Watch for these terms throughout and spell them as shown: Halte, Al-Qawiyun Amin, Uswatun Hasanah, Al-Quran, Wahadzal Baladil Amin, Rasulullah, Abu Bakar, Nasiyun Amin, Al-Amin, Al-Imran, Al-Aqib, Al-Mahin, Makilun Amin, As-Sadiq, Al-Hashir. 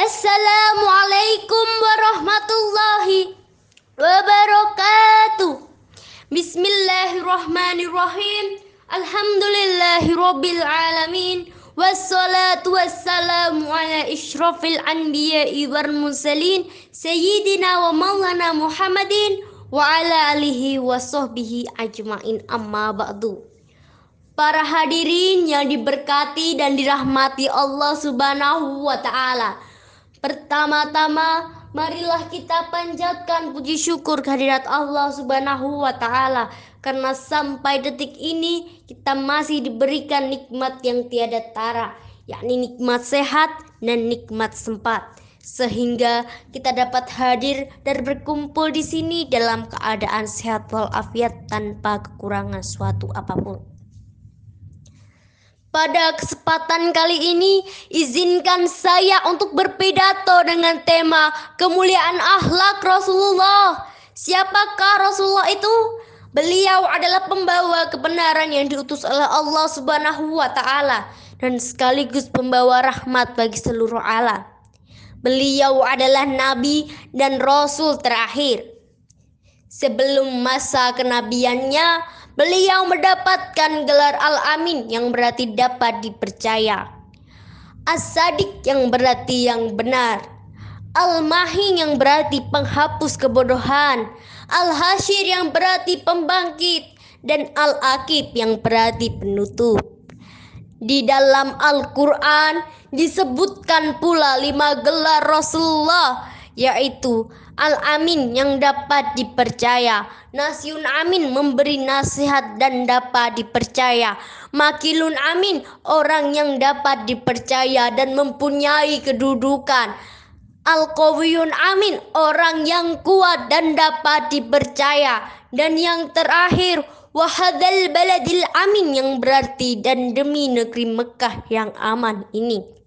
Assalamualaikum warahmatullahi wabarakatuh. Bismillahirrahmanirrahim. Alhamdulillahirabbil alamin. Wassalatu wassalamu ala asyrafil anbiya'i wal mursalin sayyidina wa maulana Muhammadin wa ala alihi washabbihi ajmain, amma ba'du. Para hadirin yang diberkati dan dirahmati Allah Subhanahu wa taala. Pertama-tama marilah kita panjatkan puji syukur kehadirat Allah Subhanahu wa taala karena sampai detik ini kita masih diberikan nikmat yang tiada tara, yakni nikmat sehat dan nikmat sempat, sehingga kita dapat hadir dan berkumpul di sini dalam keadaan sehat walafiat tanpa kekurangan suatu apapun. Pada kesempatan kali ini, izinkan saya untuk berpidato dengan tema kemuliaan akhlak Rasulullah. Siapakah Rasulullah itu? Beliau adalah pembawa kebenaran yang diutus oleh Allah Subhanahu wa taala dan sekaligus pembawa rahmat bagi seluruh alam. Beliau adalah nabi dan rasul terakhir. Sebelum masa kenabiannya, beliau mendapatkan gelar Al-Amin yang berarti dapat dipercaya, As-Sadiq yang berarti yang benar, Al-Mahin yang berarti penghapus kebodohan, Al-Hashir yang berarti pembangkit, dan Al-Aqib yang berarti penutup. Di dalam Al-Quran disebutkan pula 5 gelar Rasulullah, yaitu Al-Amin yang dapat dipercaya, Nasiyun Amin memberi nasihat dan dapat dipercaya, Makilun Amin orang yang dapat dipercaya dan mempunyai kedudukan, Al-Qawiyun Amin orang yang kuat dan dapat dipercaya, dan yang terakhir Wahadzal Baladil Amin yang berarti dan demi negeri Mekah yang aman ini.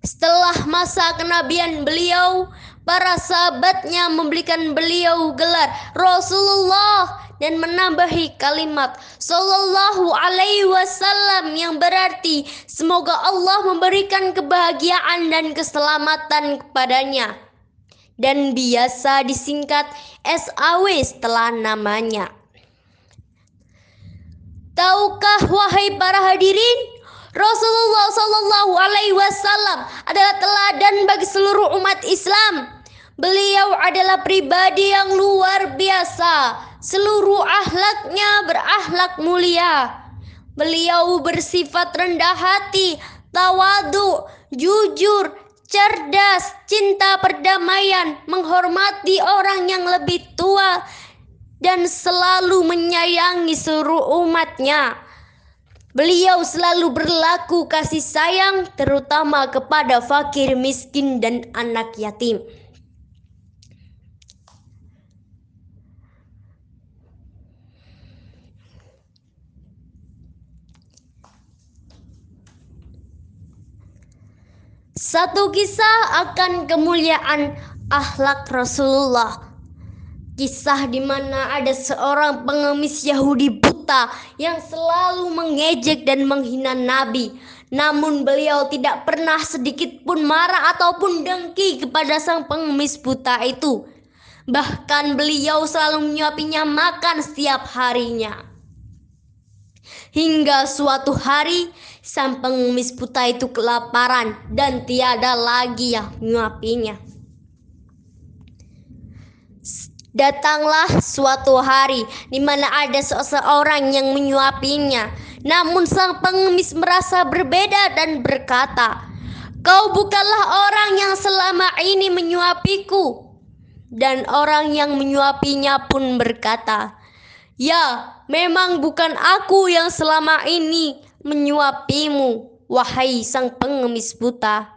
Setelah masa kenabian beliau, para sahabatnya memberikan beliau gelar Rasulullah dan menambahi kalimat Sallallahu alaihi wasallam yang berarti semoga Allah memberikan kebahagiaan dan keselamatan kepadanya, dan biasa disingkat SAW setelah namanya. Tahukah wahai para hadirin, Rasulullah Shallallahu Alaihi Wasallam adalah teladan bagi seluruh umat Islam. Beliau adalah pribadi yang luar biasa. Seluruh akhlaknya berakhlak mulia. Beliau bersifat rendah hati, tawadu, jujur, cerdas, cinta perdamaian, menghormati orang yang lebih tua, dan selalu menyayangi seluruh umatnya. Beliau selalu berlaku kasih sayang terutama kepada fakir miskin dan anak yatim. Satu kisah akan kemuliaan akhlak Rasulullah. Kisah di mana ada seorang pengemis Yahudi buta yang selalu mengejek dan menghina Nabi. Namun beliau tidak pernah sedikit pun marah ataupun dengki kepada sang pengemis buta itu. Bahkan beliau selalu menyuapinya makan setiap harinya. Hingga suatu hari sang pengemis buta itu kelaparan dan tiada lagi yang menyuapinya. Datanglah suatu hari di mana ada seseorang yang menyuapinya. Namun sang pengemis merasa berbeda dan berkata, "Kau bukanlah orang yang selama ini menyuapiku." Dan orang yang menyuapinya pun berkata, "Ya, memang bukan aku yang selama ini menyuapimu, wahai sang pengemis buta.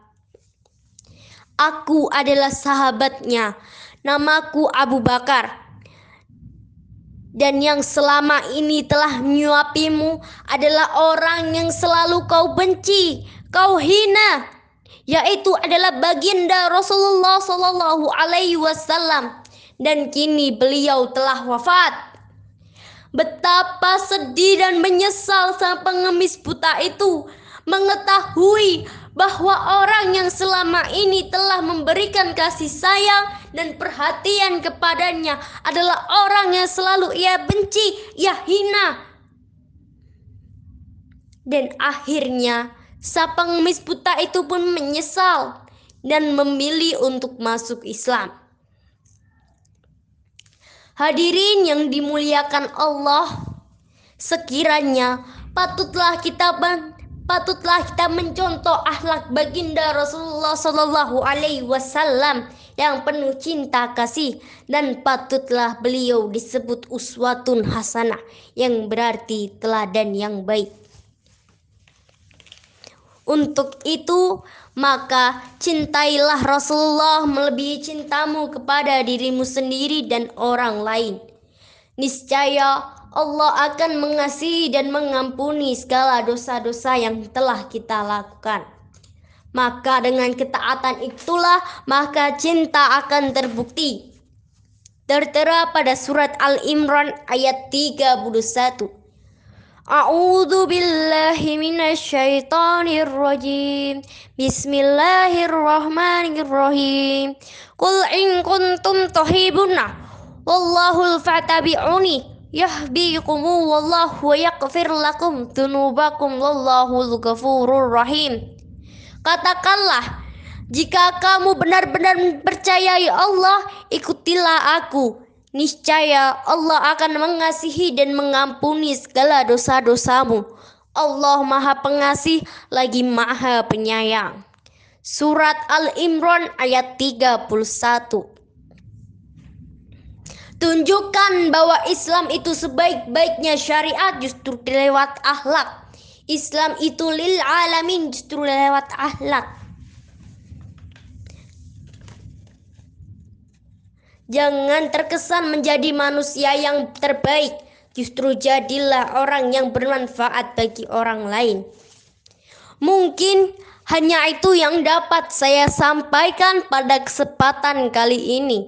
Aku adalah sahabatnya. Namaku Abu Bakar, dan yang selama ini telah menyuapimu adalah orang yang selalu kau benci, kau hina, yaitu adalah baginda Rasulullah Shallallahu Alaihi Wasallam, dan kini beliau telah wafat." Betapa sedih dan menyesal sang pengemis buta itu mengetahui bahwa orang yang selama ini telah memberikan kasih sayang dan perhatian kepadanya adalah orang yang selalu ia benci, ia hina. Dan akhirnya sang pengemis buta itu pun menyesal dan memilih untuk masuk Islam. Hadirin yang dimuliakan Allah, sekiranya patutlah kita mencontoh akhlak baginda Rasulullah Shallallahu Alaihi Wasallam yang penuh cinta kasih, dan patutlah beliau disebut uswatun hasanah yang berarti teladan yang baik. Untuk itu maka cintailah Rasulullah melebihi cintamu kepada dirimu sendiri dan orang lain. Niscaya Allah akan mengasihi dan mengampuni segala dosa-dosa yang telah kita lakukan. Maka dengan ketaatan itulah, maka cinta akan terbukti. Tertera pada surat Al-Imran ayat 31. A'udzu billahi minasyaitonir rajim. Bismillahirrahmanirrahim. Qul in kuntum tuhibbuna wallahul fatabi'uni yahbikum wallahu wa yaghfir lakum dzunubakum wallahul ghafurur rahim. Katakanlah, jika kamu benar-benar mempercayai Allah, ikutilah aku. Niscaya Allah akan mengasihi dan mengampuni segala dosa-dosamu. Allah Maha Pengasih lagi Maha Penyayang. Surat Al-Imran ayat 31. Tunjukkan bahwa Islam itu sebaik-baiknya syariat justru lewat akhlak. Islam itu lil alamin justru lewat akhlak. Jangan terkesan menjadi manusia yang terbaik, justru jadilah orang yang bermanfaat bagi orang lain. Mungkin hanya itu yang dapat saya sampaikan pada kesempatan kali ini.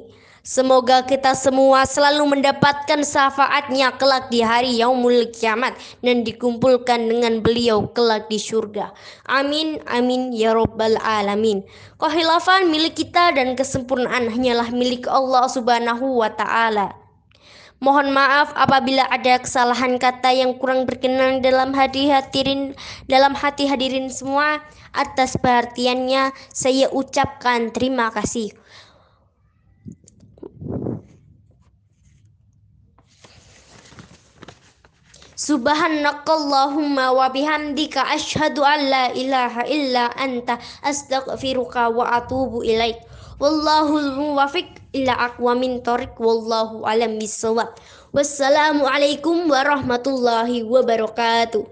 Semoga kita semua selalu mendapatkan syafaatnya kelak di hari yaumul kiamat dan dikumpulkan dengan beliau kelak di surga. Amin, amin, ya robbal alamin. Kehilafan milik kita dan kesempurnaan hanyalah milik Allah subhanahu wa ta'ala. Mohon maaf apabila ada kesalahan kata yang kurang berkenan dalam hati hadirin semua. Atas perhatiannya saya ucapkan terima kasih. Subhanakallahumma wa bihamdika asyhadu an la ilaha illa anta astaghfiruka wa atubu ilaik. Wallahul muwaffiq ila aqwamit thoriq wallahu a'lam bissawab. Wassalamualaikum warahmatullahi wabarakatuh.